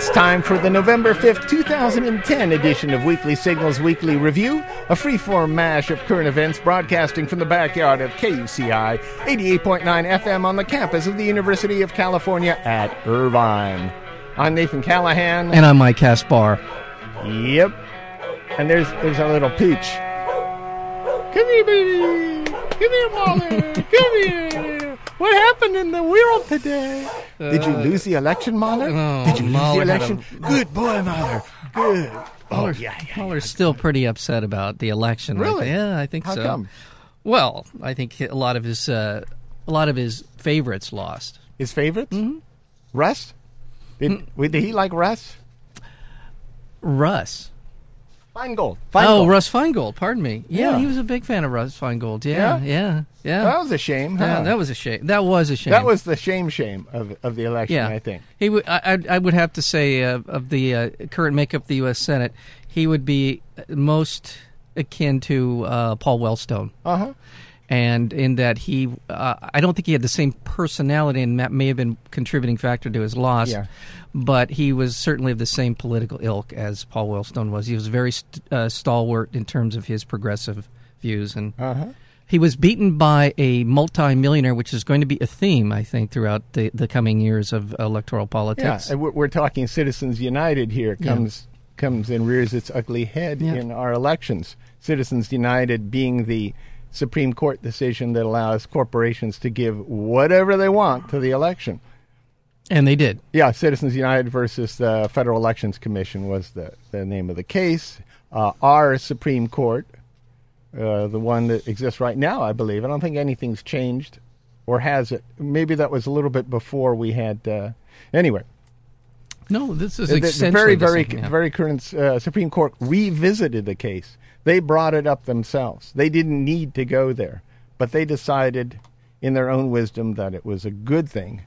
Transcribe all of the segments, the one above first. It's time for the November 5th, 2010 edition of Weekly Signals Weekly Review, a freeform mash of current events broadcasting from the backyard of KUCI 88.9 FM on the campus of the University of California at Irvine. I'm Nathan Callahan. And I'm Mike Kaspar. Yep. And there's our little pooch. Come here, baby. Come here, Molly. Come here. What happened in the world today? Did you lose the election, Mahler? No, did you lose the election? Good boy, Mahler. Good. Oh, yeah. Mahler's still pretty upset about the election. Really? I think How so. How come? Well, I think a lot of his favorites lost. His favorites? Mm-hmm. Russ? Did he like Russ? Russ. Feingold. Oh, Russ Feingold. Pardon me. Yeah, he was a big fan of Russ Feingold. Yeah. That was a shame. Huh? Yeah, that was a shame. That was the shame of the election. Yeah. I think he would. I would have to say of the current makeup of the U.S. Senate, he would be most akin to Paul Wellstone. Uh huh. And in that he, I don't think he had the same personality, and that may have been a contributing factor to his loss, but he was certainly of the same political ilk as Paul Wellstone was. He was very stalwart in terms of his progressive views. And he was beaten by a multimillionaire, which is going to be a theme, I think, throughout the coming years of electoral politics. Yeah, we're talking Citizens United here. Comes and rears its ugly head in our elections. Citizens United being the Supreme Court decision that allows corporations to give whatever they want to the election. And they did. Yeah, Citizens United versus the Federal Elections Commission was the name of the case. Our Supreme Court, the one that exists right now, I believe. I don't think anything's changed, or has it? Maybe that was a little bit before we had... Anyway. No, this is the very, very, very current Supreme Court revisited the case. They brought it up themselves. They didn't need to go there, but they decided in their own wisdom that it was a good thing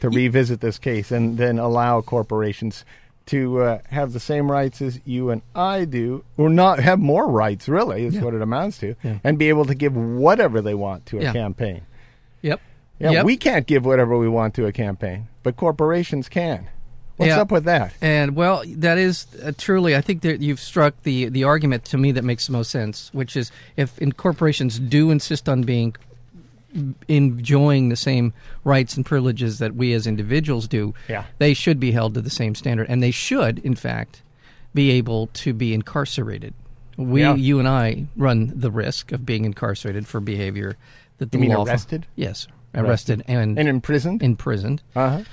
to revisit this case and then allow corporations to have the same rights as you and I do, or not have more rights, really, is what it amounts to, and be able to give whatever they want to a campaign. Yep. Yeah, we can't give whatever we want to a campaign, but corporations can. What's up with that? And, well, that is truly, I think that you've struck the argument to me that makes the most sense, which is if corporations do insist on enjoying the same rights and privileges that we as individuals do, they should be held to the same standard. And they should, in fact, be able to be incarcerated. You and I run the risk of being incarcerated for behavior that the law... You mean arrested? Yes, arrested and imprisoned. That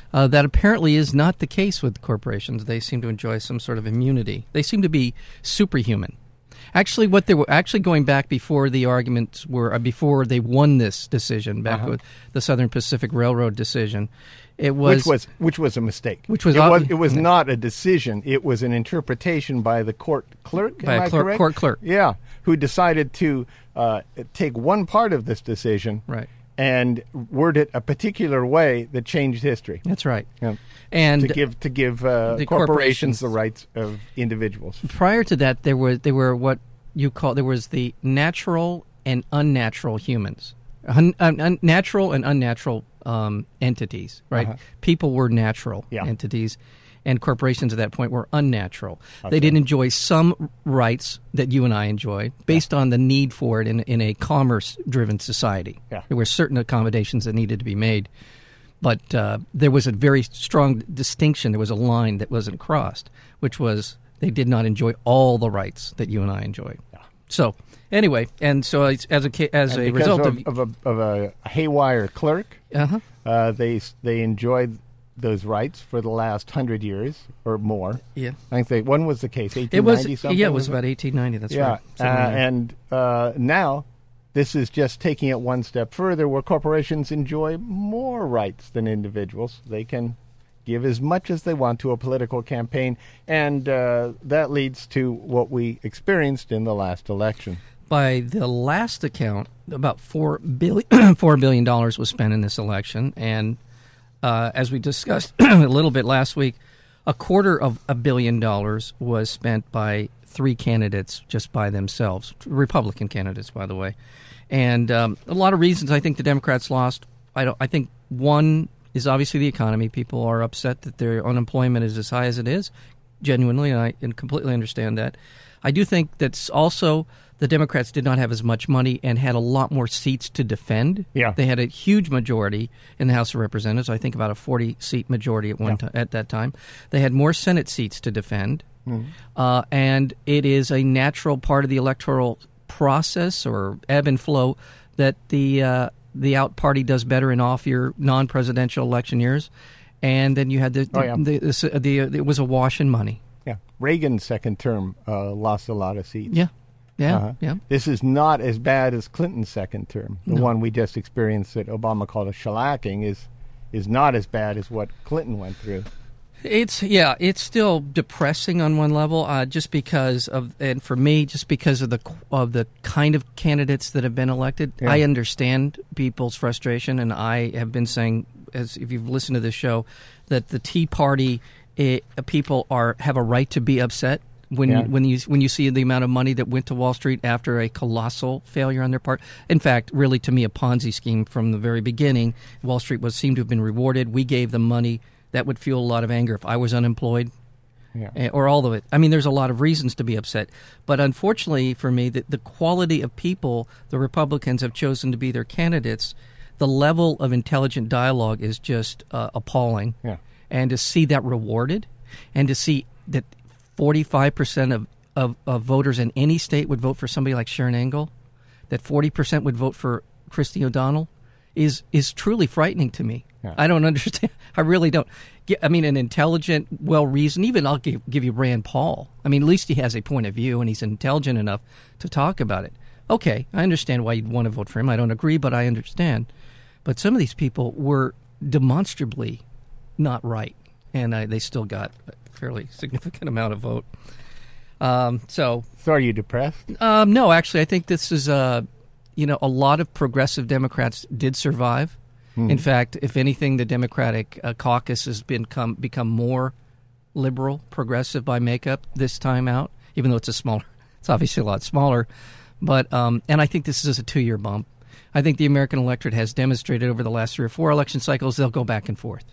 apparently is not the case with corporations. They seem to enjoy some sort of immunity. They seem to be superhuman. Actually, what they were actually going back before the arguments were before they won this decision back with the Southern Pacific Railroad decision. It was which was a mistake. It was not a decision. It was an interpretation by the court clerk. Court clerk. Yeah, who decided to take one part of this decision. Right. And word it a particular way that changed history. That's right. Yeah. And to give the corporations the rights of individuals. Prior to that, there were what you call the natural and unnatural humans, natural and unnatural entities. Right? People were natural entities, and corporations at that point were unnatural. Okay. They didn't enjoy some rights that you and I enjoy based on the need for it in a commerce-driven society. Yeah. There were certain accommodations that needed to be made, but there was a very strong distinction. There was a line that wasn't crossed, which was they did not enjoy all the rights that you and I enjoy. Yeah. So anyway, and so as a result of a haywire clerk, they enjoyed those rights for the last 100 years or more. Yeah, I think when was the case? 1890 something. Yeah, it was about 1890. That's right. And now this is just taking it one step further, where corporations enjoy more rights than individuals. They can give as much as they want to a political campaign, and that leads to what we experienced in the last election. By the last account, about $4 billion was spent in this election, and as we discussed a little bit last week, $250 million was spent by three candidates just by themselves, Republican candidates, by the way. And a lot of reasons I think the Democrats lost. I think one is obviously the economy. People are upset that their unemployment is as high as it is, genuinely, and I completely understand that. I do think that's also the Democrats did not have as much money and had a lot more seats to defend. Yeah. They had a huge majority in the House of Representatives, I think about a 40-seat majority at one at that time. They had more Senate seats to defend, and it is a natural part of the electoral process or ebb and flow that the out party does better in off year non-presidential election years, and then you had the it was a wash in money. Yeah, Reagan's second term lost a lot of seats. Yeah. Yeah, yeah. This is not as bad as Clinton's second term. The one we just experienced that Obama called a shellacking is not as bad as what Clinton went through. It's still depressing on one level, just because of, and for me, just because of the kind of candidates that have been elected. Yeah. I understand people's frustration, and I have been saying, as if you've listened to this show, that the Tea Party people have a right to be upset. When you see the amount of money that went to Wall Street after a colossal failure on their part, in fact, really to me a Ponzi scheme from the very beginning. Wall Street seemed to have been rewarded. We gave them money. That would fuel a lot of anger if I was unemployed, or all of it. I mean, there's a lot of reasons to be upset, but unfortunately for me, the quality of people the Republicans have chosen to be their candidates, the level of intelligent dialogue is just appalling. Yeah. And to see that rewarded, and to see that 45% of voters in any state would vote for somebody like Sharon Angle, that 40% would vote for Christy O'Donnell, is truly frightening to me. Yeah. I don't understand. I really don't. I mean, an intelligent, well-reasoned, even I'll give you Rand Paul. I mean, at least he has a point of view and he's intelligent enough to talk about it. Okay, I understand why you'd want to vote for him. I don't agree, but I understand. But some of these people were demonstrably not right, and they still got fairly significant amount of vote. So are you depressed? No, actually, I think this is a lot of progressive Democrats did survive. In fact, if anything, the Democratic caucus has become more liberal, progressive by makeup this time out. Even though it's obviously a lot smaller. But and I think this is a 2-year bump. I think the American electorate has demonstrated over the last 3 or 4 election cycles they'll go back and forth.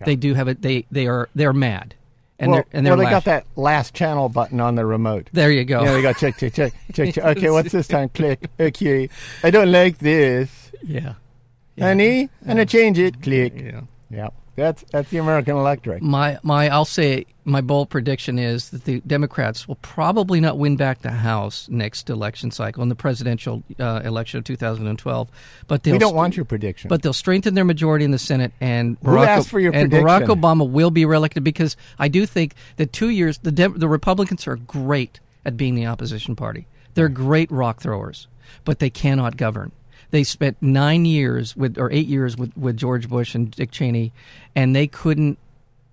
Yeah. They do have it. They're mad. And they got that last channel button on the remote. There you go. Yeah, they got check. Okay, what's this time? Click. Okay, I don't like this. Yeah. Honey, and I change it. Click. Yeah. That's the American electorate. I'll say my bold prediction is that the Democrats will probably not win back the House next election cycle in the presidential election of 2012. But we don't want your prediction. But they'll strengthen their majority in the Senate, and Barack Obama will be reelected, because I do think that 2 years the Republicans are great at being the opposition party. They're great rock throwers, but they cannot govern. They spent 9 years or 8 years with George Bush and Dick Cheney, and they couldn't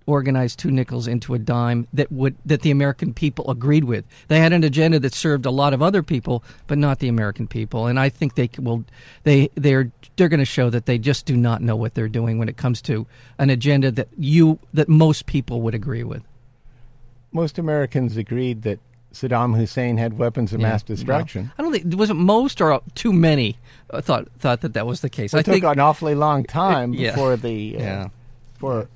organize 2 nickels into a dime that the American people agreed with. They had an agenda that served a lot of other people, but not the American people. And I think they're going to show that they just do not know what they're doing when it comes to an agenda that most people would agree with. Most Americans agreed that Saddam Hussein had weapons of mass destruction. No. I don't think it was most or too many thought that was the case. Well, I think it took an awfully long time before before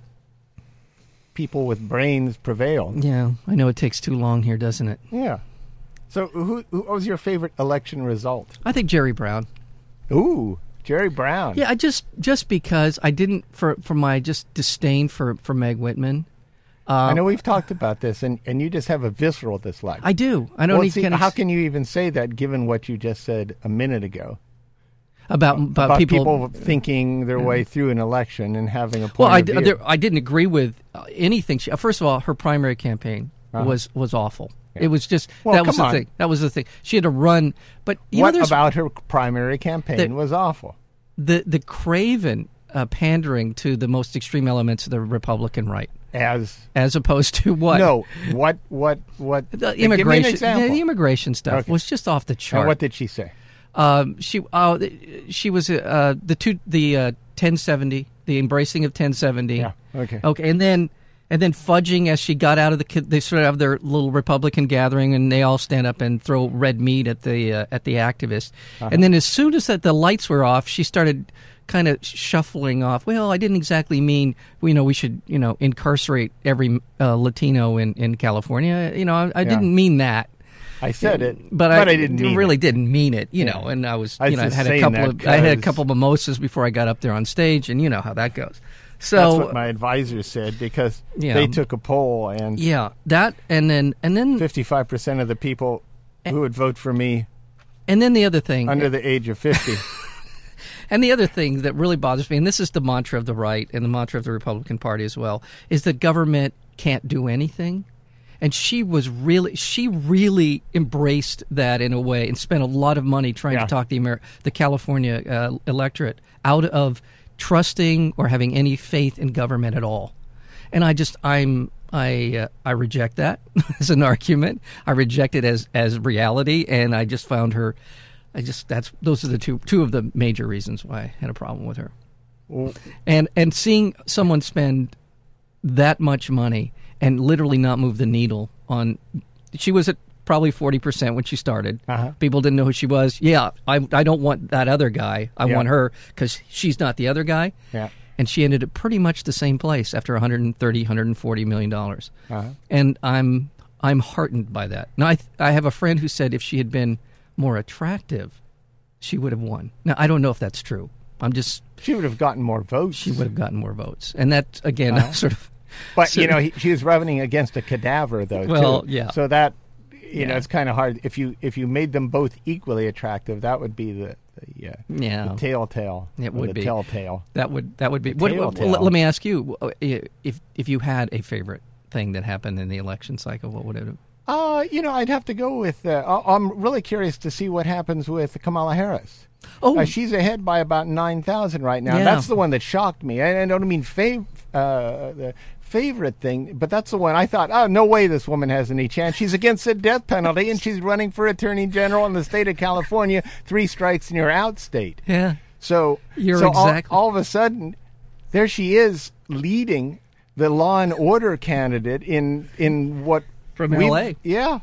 people with brains prevailed. Yeah, I know it takes too long here, doesn't it? Yeah. So, who was your favorite election result? I think Jerry Brown. Ooh, Jerry Brown. Yeah, I just because I didn't for my just disdain for Meg Whitman. I know we've talked about this, and you just have a visceral dislike. I do. I don't how can you even say that, given what you just said a minute ago? About people thinking their way through an election and having a point of view. I didn't agree with anything. First of all, her primary campaign was awful. Yeah. It was just thing. That was the thing. She had to run. But what about her primary campaign was awful? The craven pandering to the most extreme elements of the Republican right. As opposed to what? No, what? The immigration. The immigration stuff was just off the chart. And what did she say? She was the 1070, the embracing of 1070. Yeah. Okay, and then fudging as she got out of they sort of have their little Republican gathering, and they all stand up and throw red meat at the activists, and then as soon as the lights were off, she started kind of shuffling off. Well, I didn't exactly mean, you know, we should, you know, incarcerate every Latino in California. You know, I didn't mean that. I said it, but I didn't mean really it. Didn't mean it, you know. And I was, you know, I had a couple of mimosas before I got up there on stage, and you know how that goes. So that's what my advisor said, because they took a poll, and then 55% of the people who would vote for me, and then the other thing under the age of 50. And the other thing that really bothers me, and this is the mantra of the right and the mantra of the Republican Party as well, is that government can't do anything. And she really embraced that in a way, and spent a lot of money trying to talk the California electorate out of trusting or having any faith in government at all. And I reject that as an argument. I reject it as reality, and I just found her. Those are the two of the major reasons why I had a problem with her. Well, and seeing someone spend that much money and literally not move the needle on. She was at probably 40% when she started. Uh-huh. People didn't know who she was. Yeah, I don't want that other guy. I want her, because she's not the other guy. Yeah. And she ended at pretty much the same place after $130, $140 million. Uh-huh. And I'm heartened by that. Now, I have a friend who said if she had been more attractive, she would have won. Now, I don't know if that's true. She would have gotten more votes. She would have gotten more votes. And that, again, sort of... But, so, you know, she was running against a cadaver, though, well, too. Yeah. So that, you know, it's kind of hard. If you made them both equally attractive, that would be the telltale. It would be. The telltale. That would be. Let me ask you, if you had a favorite thing that happened in the election cycle, what would it have? You know, I'd have to go with, I'm really curious to see what happens with Kamala Harris. Oh, she's ahead by about 9,000 right now. Yeah. That's the one that shocked me. I don't mean the favorite thing, but that's the one I thought, oh, no way this woman has any chance. She's against the death penalty, and she's running for attorney general in the state of California, 3 strikes and you're out state. Yeah. So all of a sudden, there she is leading the law and order candidate in what... From L.A. Yeah.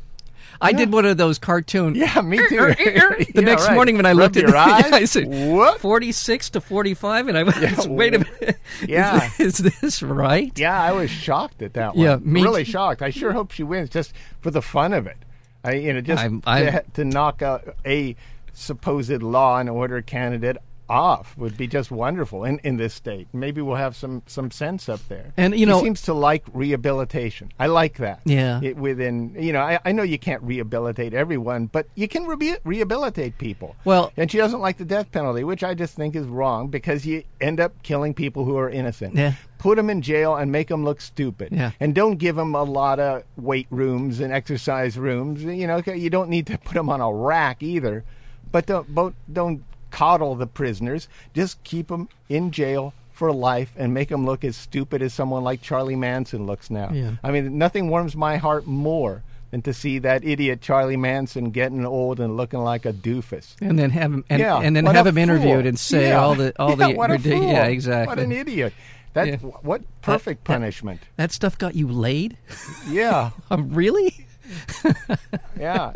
I did one of those cartoons. Yeah, me too. The next morning when I rubbed looked at it, I said, what? 46 to 45, and I was, wait a minute. Yeah. Is this right? Yeah, I was shocked at that one. Yeah, really shocked. I sure hope she wins just for the fun of it. To knock out a supposed law and order candidate off would be just wonderful in this state. Maybe we'll have some sense up there. And you know, she seems to like rehabilitation. I like that. Yeah. I know you can't rehabilitate everyone, but you can rehabilitate people. Well, and she doesn't like the death penalty, which I just think is wrong, because you end up killing people who are innocent. Yeah. Put them in jail and make them look stupid. Yeah. And don't give them a lot of weight rooms and exercise rooms. You know, you don't need to put them on a rack either. But don't coddle the prisoners, just keep them in jail for life and make them look as stupid as someone like Charlie Manson looks now. Yeah. I mean, nothing warms my heart more than to see that idiot Charlie Manson getting old and looking like a doofus. And then have him interviewed and say exactly. What an idiot. What perfect punishment. That stuff got you laid? Yeah. Really? Yeah.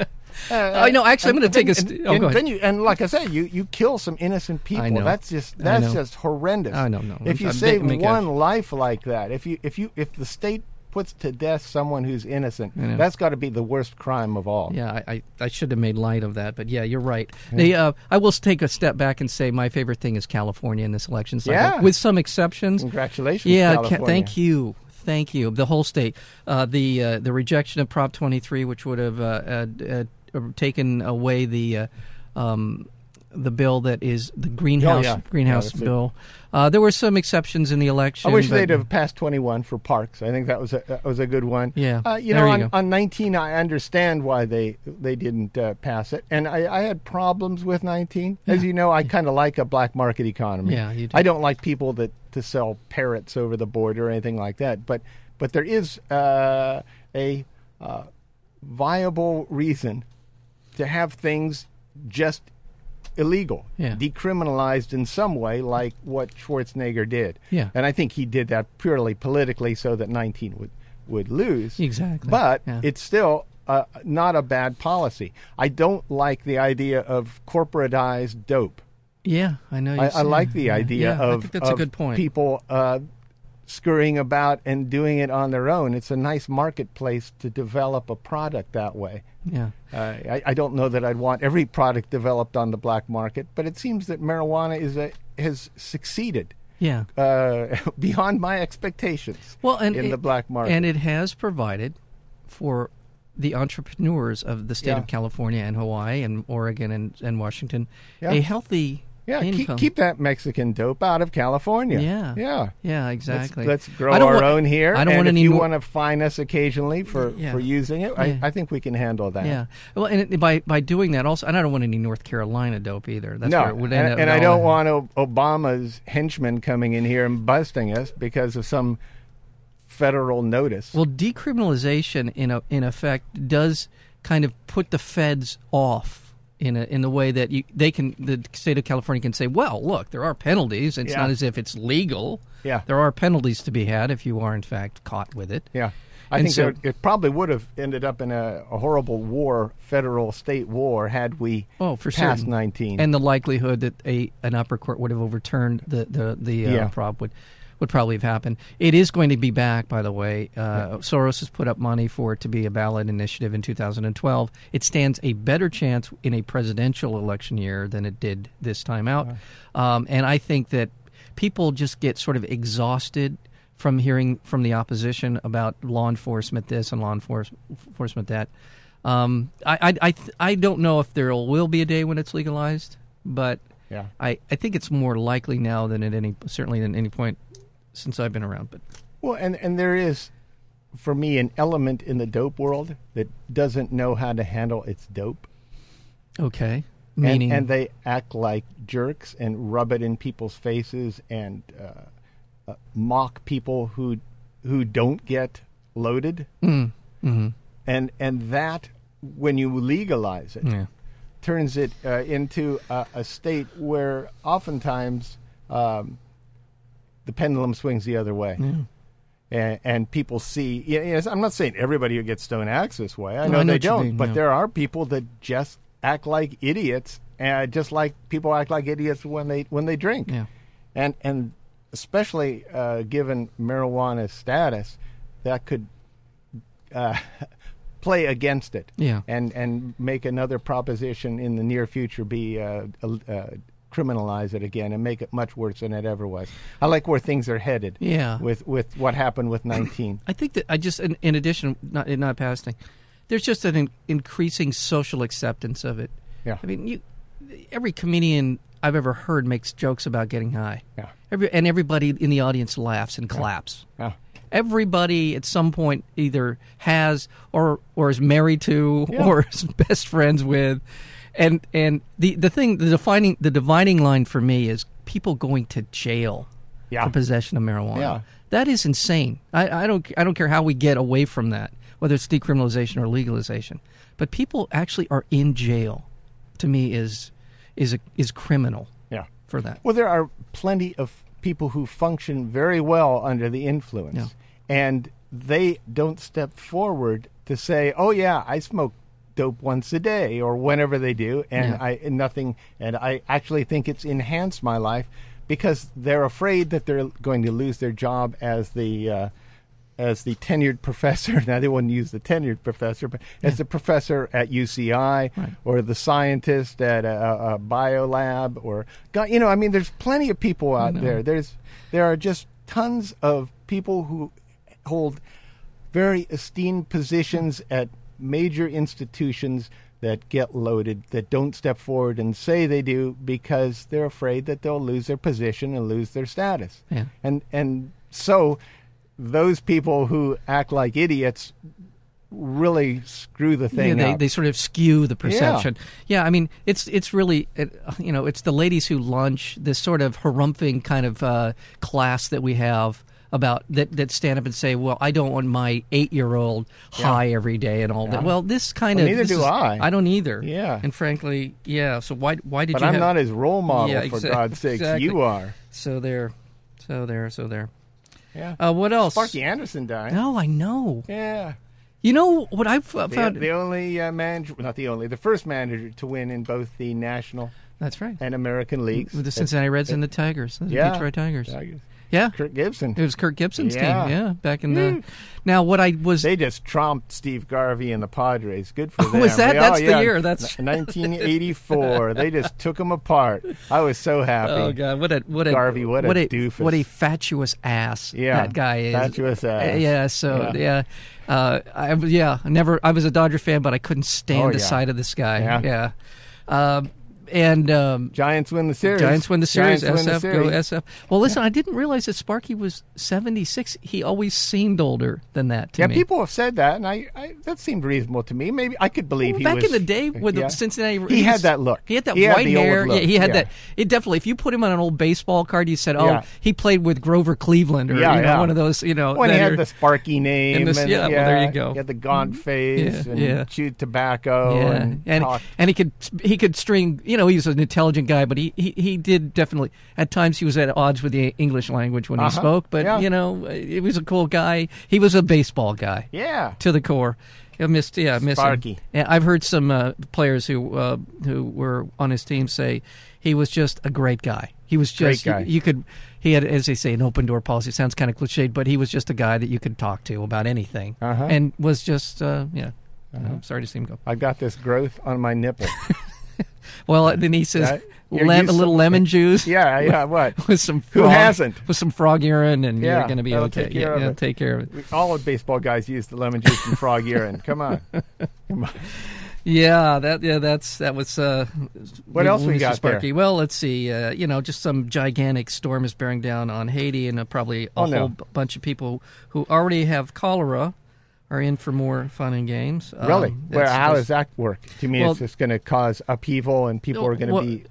Actually, I'm going to take a... Oh, go ahead. And like I said, you kill some innocent people. I know. That's just horrendous. I know. No. If you save one life like that, if the state puts to death someone who's innocent, that's got to be the worst crime of all. Yeah, I should have made light of that, but yeah, you're right. Yeah. I will take a step back and say my favorite thing is California in this election cycle, with some exceptions. Congratulations, California. Yeah, thank you. Thank you. The whole state. The rejection of Prop 23, which would have... taken away the bill that is the greenhouse bill. There were some exceptions in the election. I wish they'd have passed 21 for parks. I think that was a good one. Yeah. On 19, I understand why they didn't pass it, and I had problems with 19. Yeah. As you know, I kind of like a black market economy. Yeah, you do. I don't like people to sell parrots over the border or anything like that. But there is a viable reason to have things just illegal, decriminalized in some way, like what Schwarzenegger did. Yeah. And I think he did that purely politically so that 19 would lose. Exactly. But it's still not a bad policy. I don't like the idea of corporatized dope. Yeah, I know. I like the idea of, that's a good point. People scurrying about and doing it on their own. It's a nice marketplace to develop a product that way. Yeah, I don't know that I'd want every product developed on the black market, but it seems that marijuana has succeeded. Yeah, beyond my expectations. Well, and in the black market, and it has provided for the entrepreneurs of the state of California and Hawaii and Oregon and Washington a healthy. Yeah, keep that Mexican dope out of California. Yeah, exactly. Let's grow our own here. I don't want any. If you want to fine us occasionally for using it, I think we can handle that. Yeah. Well, and by doing that also, and I don't want any North Carolina dope either. That's where it would end up. And I don't want Obama's henchmen coming in here and busting us because of some federal notice. Well, decriminalization in effect does kind of put the feds off. In the way that the state of California can say, well, look, there are penalties. It's not as if it's legal. Yeah. There are penalties to be had if you are, in fact, caught with it. Yeah. I think it probably would have ended up in a horrible war, federal-state war, had we passed 19. And the likelihood that an upper court would have overturned the Prop would probably have happened. It is going to be back, by the way. Soros has put up money for it to be a ballot initiative in 2012. It stands a better chance in a presidential election year than it did this time out. And I think that people just get sort of exhausted from hearing from the opposition about law enforcement this and law enforcement that. I don't know if there will be a day when it's legalized, but I think it's more likely now than any point since I've been around. But and there is, for me, an element in the dope world that doesn't know how to handle its dope. Okay. Meaning? And they act like jerks and rub it in people's faces and mock people who don't get loaded. Mm-hmm. And that, when you legalize it, turns it into a state where oftentimes the pendulum swings the other way. Yeah. And people see... Yes, I'm not saying everybody who gets stoned acts this way. I know they don't. But there are people that just act like idiots, just like people act like idiots when they drink. Yeah. And especially given marijuana's status, that could... play against it and make another proposition in the near future be criminalize it again and make it much worse than it ever was. I like where things are headed with what happened with 19. I think that in addition, not passing, there's just an increasing social acceptance of it. Yeah. I mean, every comedian I've ever heard makes jokes about getting high. Yeah. And everybody in the audience laughs and claps. Yeah. Everybody at some point either has or is married to or is best friends with. And the dividing line for me is people going to jail for possession of marijuana. Yeah. That is insane. I don't care how we get away from that, whether it's decriminalization or legalization. But people actually are in jail, to me, is criminal for that. Well, there are plenty of people who function very well under the influence, and they don't step forward to say, I smoke dope once a day or whenever they do, and I actually think it's enhanced my life, because they're afraid that they're going to lose their job as the tenured professor. Now, they wouldn't use the tenured professor, but as the professor at UCI or the scientist at a bio lab, or, I mean, there's plenty of people out there. There are just tons of people who hold very esteemed positions at major institutions that get loaded, that don't step forward and say they do because they're afraid that they'll lose their position and lose their status. Yeah. And so... those people who act like idiots really screw the thing up. They sort of skew the perception. Yeah, I mean, it's really, it's the ladies who lunch, this sort of harrumping kind of class that we have about that stand up and say, well, I don't want my 8-year-old high every day and all that. Well, this kind of... neither do I. I don't either. Yeah. And frankly, so why did you... But I'm not his role model, for God's sakes. Exactly. You are. So there. Yeah. What else? Sparky Anderson died. No, I know. Yeah. You know what I've found? The first manager to win in both the national That's right. And American leagues. With the Cincinnati Reds and the Tigers. The Detroit Tigers. Yeah. Kirk Gibson. It was Kirk Gibson's team, back in the... Now, what I was... They just tromped Steve Garvey and the Padres. Good for them. Was that? That's the year. That's 1984. They just took them apart. I was so happy. Oh, God. What a doofus. What a fatuous ass that guy is. Fatuous ass. I was a Dodger fan, but I couldn't stand the sight of this guy. Giants win the series. SF, go SF. Well, listen, I didn't realize that Sparky was 76. He always seemed older than that to me. Yeah, people have said that, and I that seemed reasonable to me. Maybe I could believe he was. Back in the day with the Cincinnati... He had that look. He had that white hair. Yeah, he had that. It definitely, if you put him on an old baseball card, you said, he played with Grover Cleveland or one of those, When he had the Sparky name. There you go. He had the gaunt face and chewed tobacco and talked. And he could string... he was an intelligent guy, but he did definitely, at times he was at odds with the English language when he spoke, but, he was a cool guy. He was a baseball guy. Yeah. To the core. I missed Sparky. Him. I've heard some players who were on his team say he was just a great guy. He was just, great guy. He had, as they say, an open door policy. It sounds kind of cliched, but he was just a guy that you could talk to about anything and was just, I'm sorry to see him go. I got this growth on my nipple. Well, then he says, a little lemon juice. What? With some frog, who hasn't? With some frog urine, and you're going to be okay. Take care of it. All of baseball guys use the lemon juice and frog urine. Come on. That was. What else we got, Sparky? There? Well, let's see. Just some gigantic storm is bearing down on Haiti, and probably a whole bunch of people who already have cholera are in for more fun and games. Really? How does that work? To me, it's just going to cause upheaval and people are going to be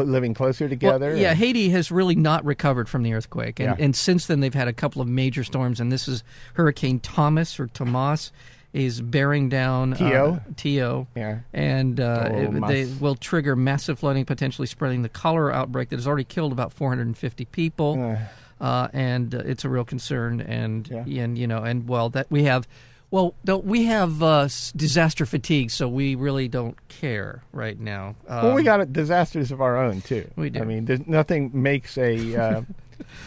living closer together? Haiti has really not recovered from the earthquake. And since then, they've had a couple of major storms. And this is Hurricane Tomas is bearing down... T.O. Yeah. And they will trigger massive flooding, potentially spreading the cholera outbreak that has already killed about 450 people. And it's a real concern. We have disaster fatigue, so we really don't care right now. We got disasters of our own, too. We do. I mean, nothing makes a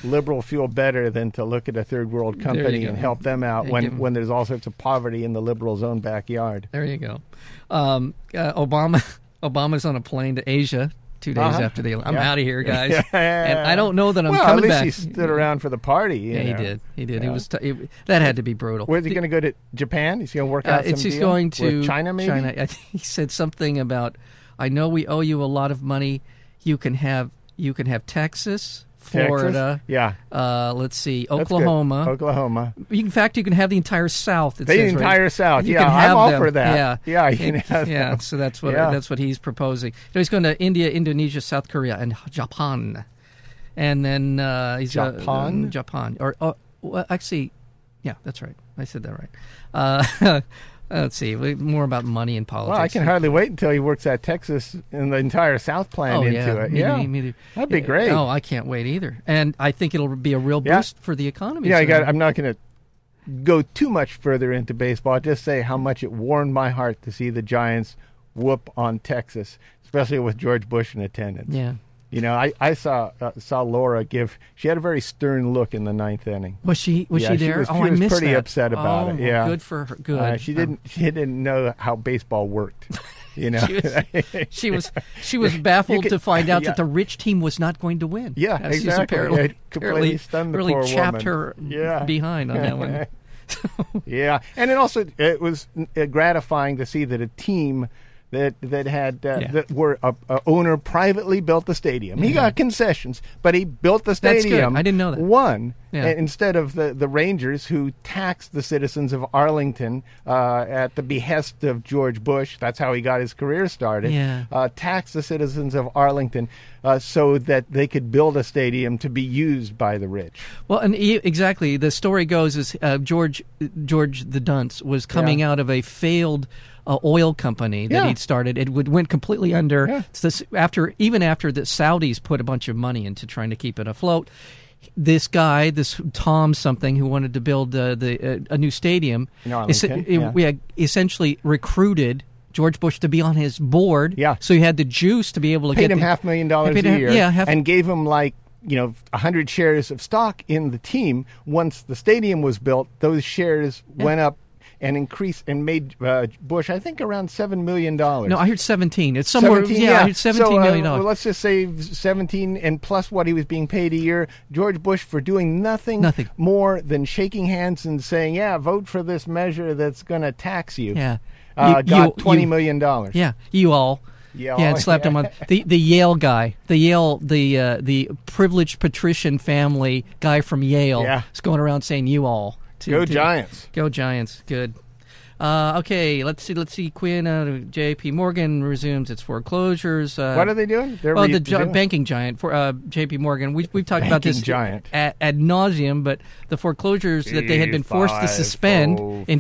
liberal feel better than to look at a third-world company and help them out when there's all sorts of poverty in the liberals' own backyard. There you go. Obama's on a plane to Asia 2 days after the election. I'm out of here, guys. And I don't know that I'm coming back. Well, at least he stood around for the party. He did. Yeah. That had to be brutal. Where's he going to go? To Japan? He's going to work out some deal? He's going to China, maybe? China. I think he said something about, I know we owe you a lot of money. You can have Texas, Florida. Let's see, Oklahoma. In fact, you can have the entire South. South. I'm all for that. You can have them. So that's what he's proposing. So he's going to India, Indonesia, South Korea, and Japan, and then he's Japan. That's right. I said that right. Let's see, more about money and politics. Well, I can hardly wait until he works at Texas and the entire South Plan into it. Me, that'd be great. No, I can't wait either. And I think it'll be a real boost for the economy. I'm not going to go too much further into baseball. I'll just say how much it warmed my heart to see the Giants whoop on Texas, especially with George Bush in attendance. Yeah. I saw Laura give. She had a very stern look in the ninth inning. Was she there? She was pretty upset about it. Yeah, good for her. Good. She didn't know how baseball worked. She was baffled to find out that the rich team was not going to win. Yeah, exactly. Completely stunned the poor woman. Really chapped her behind on that one. And it was gratifying to see that a team that owner privately built the stadium. He got concessions, but he built the stadium. That's good. I didn't know that. Instead of the Rangers, who taxed the citizens of Arlington at the behest of George Bush. That's how he got his career started. Taxed the citizens of Arlington so that they could build a stadium to be used by the rich. Well, and exactly. The story goes is George the Dunce was coming out of a failed oil company that he'd started. It went completely under. Yeah. After the Saudis put a bunch of money into trying to keep it afloat, this guy, this Tom something, who wanted to build a new stadium, essentially recruited George Bush to be on his board. Yeah. So he had the juice to be able to paid him $500,000 a year. Yeah, and gave him 100 shares of stock in the team. Once the stadium was built, those shares went up and increased and made Bush, I think, around $7 million. No, I heard 17. It's somewhere. 17, yeah, I heard $17 million. Well, let's just say 17 and plus what he was being paid a year. George Bush for doing nothing more than shaking hands and saying, yeah, vote for this measure that's going to tax you. Yeah. Got $20 million. Yeah, you all. Yale. Yeah, and slapped him on the Yale guy, the privileged patrician family guy from Yale. Yeah, is going around saying you all. Go Giants! Go Giants! Good. Okay, let's see. Quinn, J. P. Morgan resumes its foreclosures. What are they doing? The banking giant for J. P. Morgan. We've talked about this giant ad nauseum, but the foreclosures that they had been forced to suspend in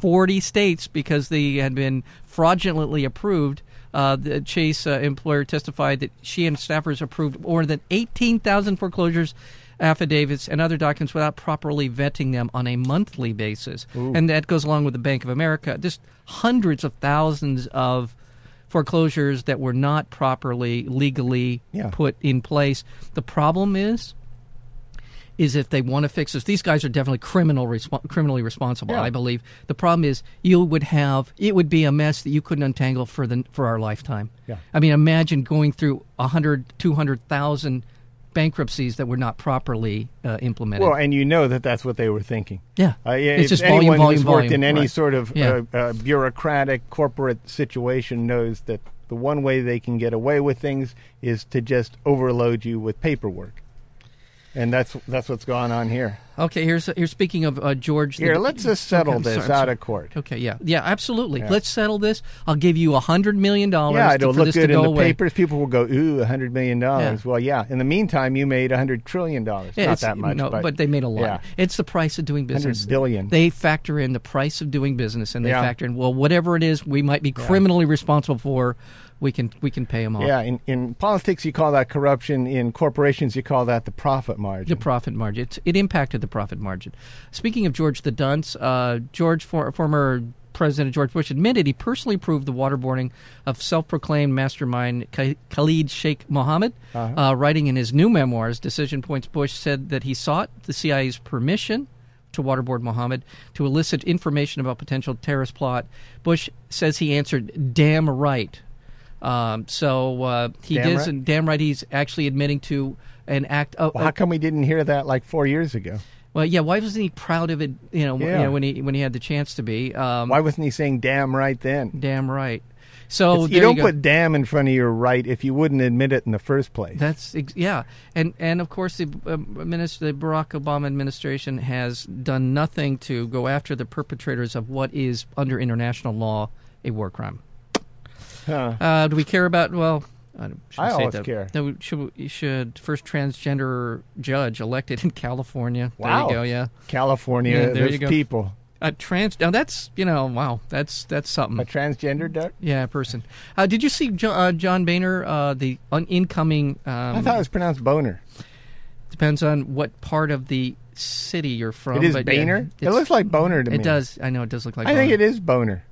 40 states because they had been fraudulently approved. The Chase employer testified that she and staffers approved more than 18,000 foreclosures, affidavits, and other documents without properly vetting them on a monthly basis. Ooh. And that goes along with the Bank of America. Just hundreds of thousands of foreclosures that were not properly legally put in place. The problem is if they want to fix this, these guys are definitely criminally responsible, I believe. The problem is it would be a mess that you couldn't untangle for our lifetime. Yeah. I mean, imagine going through 100, 200,000 bankruptcies that were not properly implemented. Well, and you know that's what they were thinking. Yeah. It's just anyone who's worked in any sort of bureaucratic corporate situation knows that the one way they can get away with things is to just overload you with paperwork. And that's what's going on here. Okay, here's speaking of George. Here, let's just settle this out of court. Okay, yeah, absolutely. Yeah. Let's settle this. I'll give you $100 million. Yeah, it'll look good in the papers. People will go, ooh, $100 million. Yeah. Well, yeah. In the meantime, you made $100 trillion. Yeah, not that much, no, but they made a lot. Yeah. It's the price of doing business. $100 billion. They factor in the price of doing business, and they factor in whatever it is we might be criminally responsible for. We can pay them off. Yeah, in politics you call that corruption. In corporations you call that the profit margin. The profit margin. It impacted the profit margin. Speaking of George the Dunce, former President George Bush admitted he personally approved the waterboarding of self-proclaimed mastermind Khalid Sheikh Mohammed. Writing in his new memoirs, Decision Points, Bush said that he sought the CIA's permission to waterboard Mohammed to elicit information about potential terrorist plot. Bush says he answered, "Damn right." He is, and damn right he's actually admitting to an act. How come we didn't hear that 4 years ago? Well, yeah, why wasn't he proud of it? When he had the chance to be. Why wasn't he saying damn right then? Damn right. So you don't put damn in front of your right if you wouldn't admit it in the first place. That's and of course the Barack Obama administration has done nothing to go after the perpetrators of what is under international law a war crime. Huh. Do we care about? Well, I always care. No, should first transgender judge elected in California? Wow. There you go. Yeah, California. Yeah, there you go. People. Now that's wow. That's something. A transgender duck? Yeah, person. Did you see John Boehner? The incoming. I thought it was pronounced Boehner. Depends on what part of the city you're from. It is Boehner. It looks like Boehner to me. It does. I know it does look like. I think it is Boehner.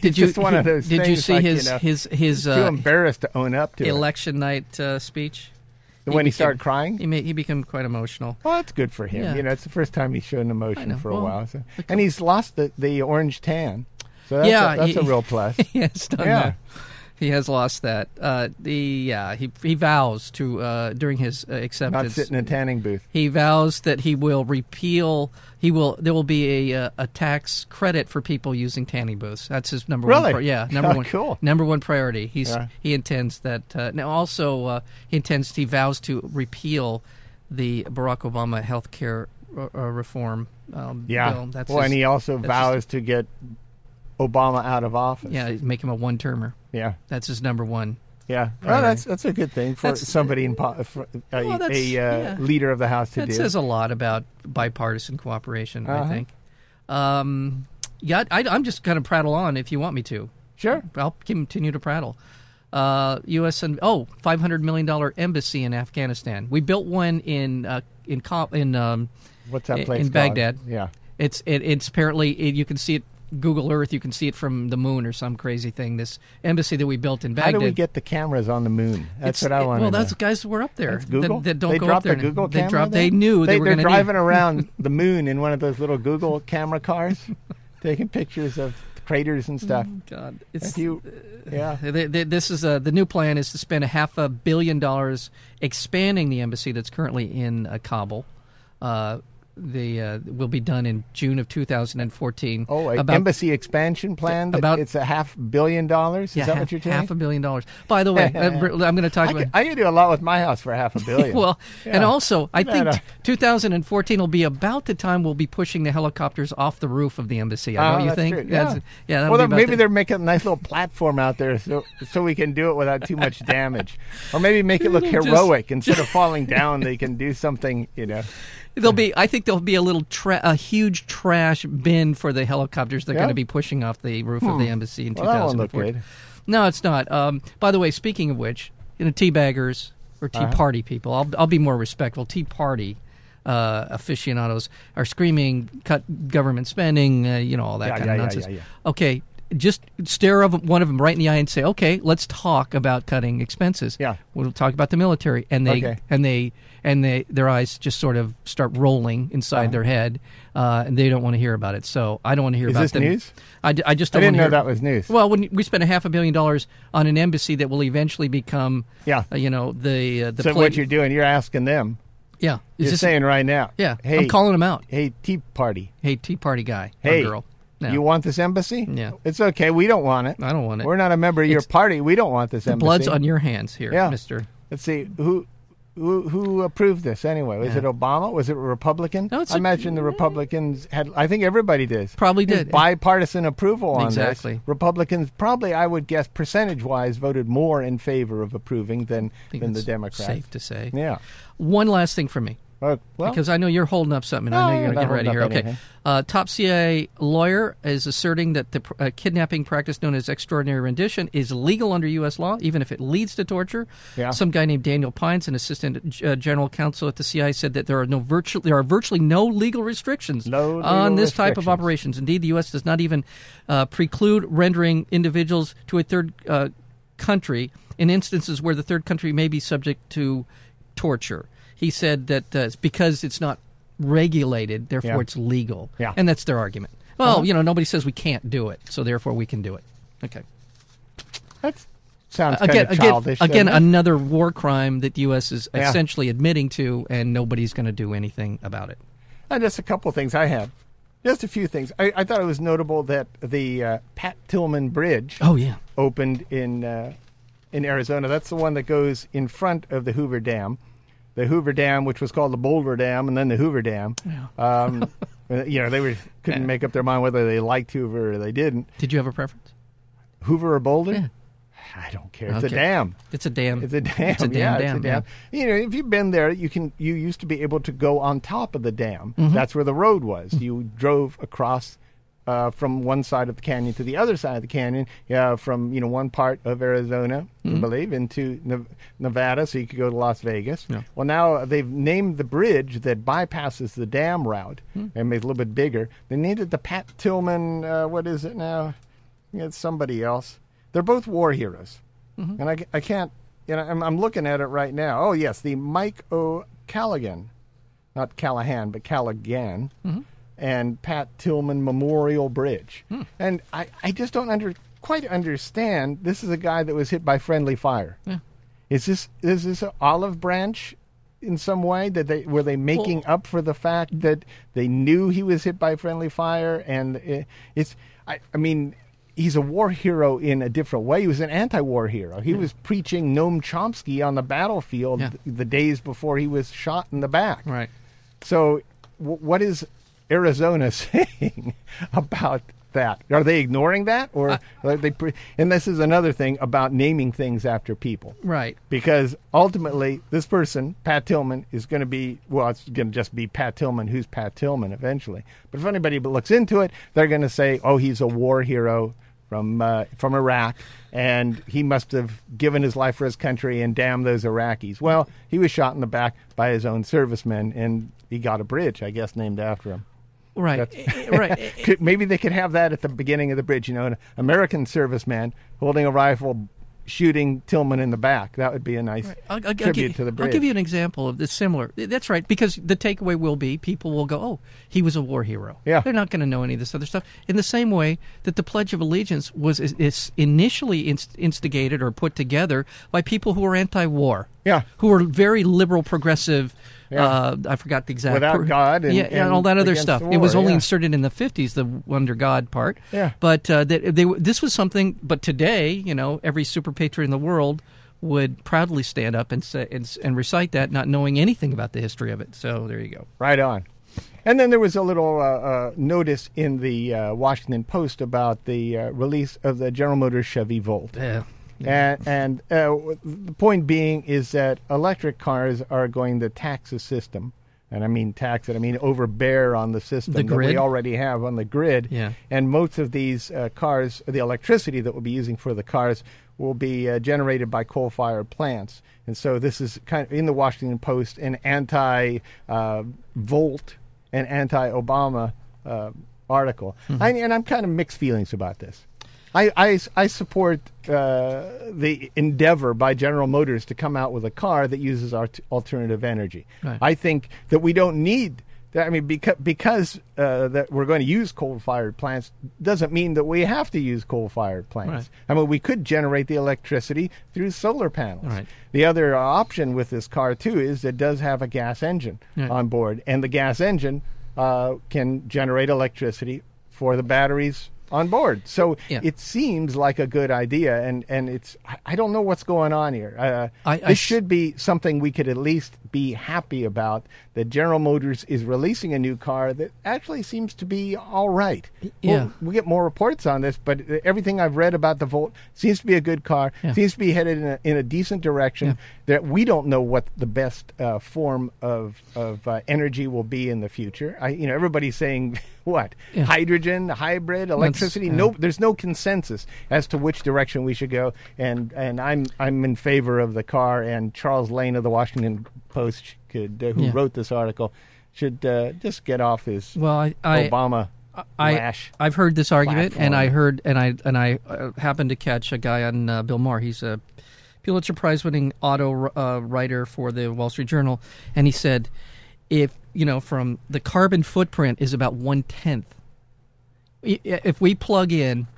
Did you see his too embarrassed to own up to election night speech? When he started crying, he became quite emotional. Well, that's good for him. Yeah. It's the first time he's shown emotion for a while, so. And he's lost the orange tan. So that's a real plus. He has done that. He has lost that. He vows to during his acceptance. Not sit in a tanning booth. He vows that he will repeal. There will be a tax credit for people using tanning booths. That's his number one. Really? Yeah. Number one. Cool. Number one priority. He intends that. Now also he vows to repeal the Barack Obama health care reform bill. And he also vows to get Obama out of office. Yeah, make him a one-termer. Yeah, that's his number one. Yeah, well, that's a good thing for somebody leader of the House to do. That says a lot about bipartisan cooperation. I think. I'm just going to prattle on if you want me to. Sure, I'll continue to prattle. U.S. and $500 million embassy in Afghanistan. We built one in what's that place in Baghdad? Yeah, it's apparently you can see it. Google Earth, you can see it from the moon or some crazy thing. This embassy that we built in Baghdad. How do we get the cameras on the moon? That's what I want to know. Well, those guys were up there. That's Google? They dropped their Google camera? They knew they were going to. They're driving around the moon in one of those little Google camera cars, taking pictures of craters and stuff. Oh, God. It's cute. Yeah. This is the new plan is to spend $500 million expanding the embassy that's currently in Kabul. Will be done in June of 2014. Oh, an embassy expansion plan? It's $500 million? Is that what you're telling? $500 million. By the way, I'm going to talk about... I can do a lot with my house for $500 million. Well, yeah. And also, I think 2014 will be about the time we'll be pushing the helicopters off the roof of the embassy. I know you think? True. Yeah. Well, maybe they're making a nice little platform out there so we can do it without too much damage. Or maybe make it look heroic. Instead of falling down, they can do something, I think there'll be a huge trash bin for the helicopters they're going to be pushing off the roof of the embassy in 2014. No, it's not. By the way, speaking of which, tea baggers or tea party people, I'll be more respectful. Tea party aficionados are screaming, cut government spending, all that kind of nonsense. Yeah. Okay. Just stare one of them right in the eye and say, "Okay, let's talk about cutting expenses." Yeah, we'll talk about the military, and their eyes just sort of start rolling inside their head, and they don't want to hear about it. So I don't want to hear about this news. I just don't know that was news. Well, when we spent $500 million on an embassy that will eventually become the so what you're doing, you're asking them. Yeah, you're saying right now. Yeah, hey, I'm calling them out. Hey, Tea Party. Hey, Tea Party guy. Hey, or girl. No. You want this embassy? Yeah. It's okay. We don't want it. I don't want it. We're not a member of your party. We don't want this embassy. The blood's on your hands here, mister. Let's see. Who approved this anyway? Was it Obama? Was it a Republican? No, I imagine the Republicans had, I think everybody did. Probably did. Bipartisan approval on this. Republicans probably, I would guess, percentage-wise, voted more in favor of approving than the Democrats. Safe to say. Yeah. One last thing for me. Because I know you're holding up something. I know you're going to get ready here. Okay. Top CIA lawyer is asserting that the kidnapping practice known as extraordinary rendition is legal under U.S. law, even if it leads to torture. Yeah. Some guy named Daniel Pines, an assistant general counsel at the CIA, said that there are virtually no legal restrictions on this type of operations. Indeed, the U.S. does not even preclude rendering individuals to a third country in instances where the third country may be subject to torture. He said that because it's not regulated, therefore it's legal. Yeah. And that's their argument. Well, nobody says we can't do it, so therefore we can do it. Okay. That sounds kind of childish. Again, another war crime that the U.S. is essentially admitting to, and nobody's going to do anything about it. Just a couple things I have. Just a few things. I thought it was notable that the Pat Tillman Bridge opened in Arizona. That's the one that goes in front of the Hoover Dam. The Hoover Dam, which was called the Boulder Dam, and then the Hoover Dam. Yeah. They couldn't make up their mind whether they liked Hoover or they didn't. Did you have a preference? Hoover or Boulder? Yeah. I don't care. Okay. It's a dam. It's a dam. Yeah. If you've been there, you used to be able to go on top of the dam. Mm-hmm. That's where the road was. Mm-hmm. You drove across from one side of the canyon to the other side of the canyon, from one part of Arizona, I believe, into Nevada, so you could go to Las Vegas. Yeah. Well, now they've named the bridge that bypasses the dam route and made it a little bit bigger. They named it the Pat Tillman, what is it now? It's somebody else. They're both war heroes. Mm-hmm. And I can't, I'm looking at it right now. Oh, yes, the Mike O'Callaghan, not Callahan, but Callaghan. Mm-hmm. And Pat Tillman Memorial Bridge. Hmm. And I just don't quite understand. This is a guy that was hit by friendly fire. Yeah. Is this an olive branch in some way? Were they making up for the fact that they knew he was hit by friendly fire? And he's a war hero in a different way. He was an anti-war hero. He was preaching Noam Chomsky on the battlefield the days before he was shot in the back. Right. So what is Arizona saying about that? Are they ignoring that, or are they? And this is another thing about naming things after people, right? Because ultimately, this person, Pat Tillman, is going to be it's going to just be Pat Tillman. Who's Pat Tillman eventually? But if anybody looks into it, they're going to say, "Oh, he's a war hero from Iraq, and he must have given his life for his country." And damn those Iraqis! Well, he was shot in the back by his own servicemen, and he got a bridge, I guess, named after him. Right, right. Maybe they could have that at the beginning of the bridge, you know, an American serviceman holding a rifle, shooting Tillman in the back. That would be a nice tribute to the bridge. I'll give you an example of this similar. That's right, because the takeaway will be people will go, oh, he was a war hero. Yeah. They're not going to know any of this other stuff. In the same way that the Pledge of Allegiance was initially instigated or put together by people who were anti-war, yeah, who were very liberal, progressive, yeah. I forgot the exact... Without God and all that other stuff. War, it was only inserted in the 50s, the under God part. Yeah. But this was something... But today, you know, every super patriot in the world would proudly stand up and say and recite that, not knowing anything about the history of it. So there you go. Right on. And then there was a little notice in the Washington Post about the release of the General Motors Chevy Volt. Yeah. And the point being is that electric cars are going to tax the system. And I mean tax it, I mean overbear on the system that we already have on the grid. Yeah. And most of these cars, the electricity that we'll be using for the cars, will be generated by coal-fired plants. And so this is kind of, in the Washington Post, an anti-Volt and anti-Obama article. Mm-hmm. And I'm kind of mixed feelings about this. I support the endeavor by General Motors to come out with a car that uses alternative energy. Right. I think that we don't need that. I mean, because that we're going to use coal-fired plants doesn't mean that we have to use coal-fired plants. Right. I mean, we could generate the electricity through solar panels. Right. The other option with this car, too, is it does have a gas engine on board. And the gas engine can generate electricity for the batteries on board. So it seems like a good idea, and it's, I don't know what's going on here. This should be something we could at least be happy about, that General Motors is releasing a new car that actually seems to be all right. Yeah. Well, we get more reports on this, but everything I've read about the Volt seems to be a good car, seems to be headed in a decent direction, that we don't know what the best form of energy will be in the future. Everybody's saying... What? Yeah. Hydrogen, hybrid, electricity? No, there's no consensus as to which direction we should go. And I'm in favor of the car. And Charles Lane of the Washington Post, who wrote this article, should just get off his Obama lash. I've heard this argument, platform. and I happened to catch a guy on Bill Maher. He's a Pulitzer Prize-winning auto writer for the Wall Street Journal, and he said, if from the carbon footprint is about 1/10. If we plug in,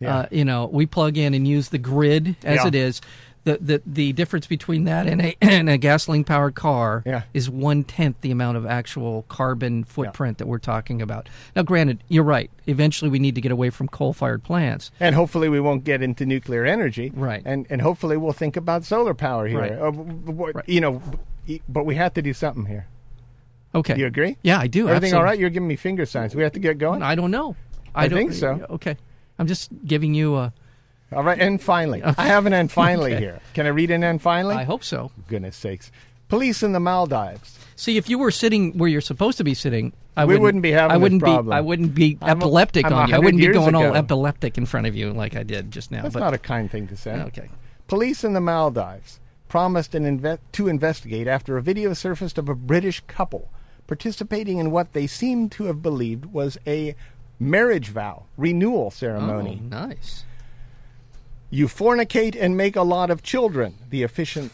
and use the grid as it is, the difference between that and a gasoline powered car is 1/10 the amount of actual carbon footprint that we're talking about. Now, granted, you're right. Eventually, we need to get away from coal fired plants, and hopefully, we won't get into nuclear energy. Right, and hopefully, we'll think about solar power here. Right. But we have to do something here. Okay. Do you agree? Yeah, I do. Everything absolutely. All right? You're giving me finger signs. We have to get going? I don't know. I think so. Okay. I'm just giving you a... All right, and finally. I have an and finally here. Can I read an and finally? I hope so. Goodness sakes. Police in the Maldives. See, if you were sitting where you're supposed to be sitting, we wouldn't be having this problem. I wouldn't be epileptic on you. I wouldn't be going all epileptic in front of you like I did just now. That's not a kind thing to say. Okay. Police in the Maldives promised to investigate after a video surfaced of a British couple participating in what they seemed to have believed was a marriage vow renewal ceremony. Oh, nice. You fornicate and make a lot of children, the officiant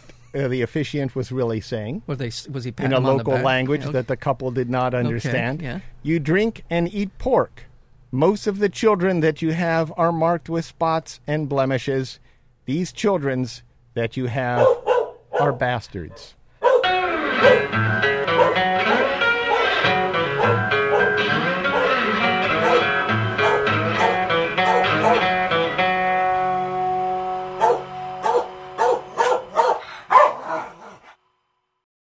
was really saying. Was he patting in a local language that the couple did not understand? Okay, yeah. You drink and eat pork. Most of the children that you have are marked with spots and blemishes. These children's that you have are bastards.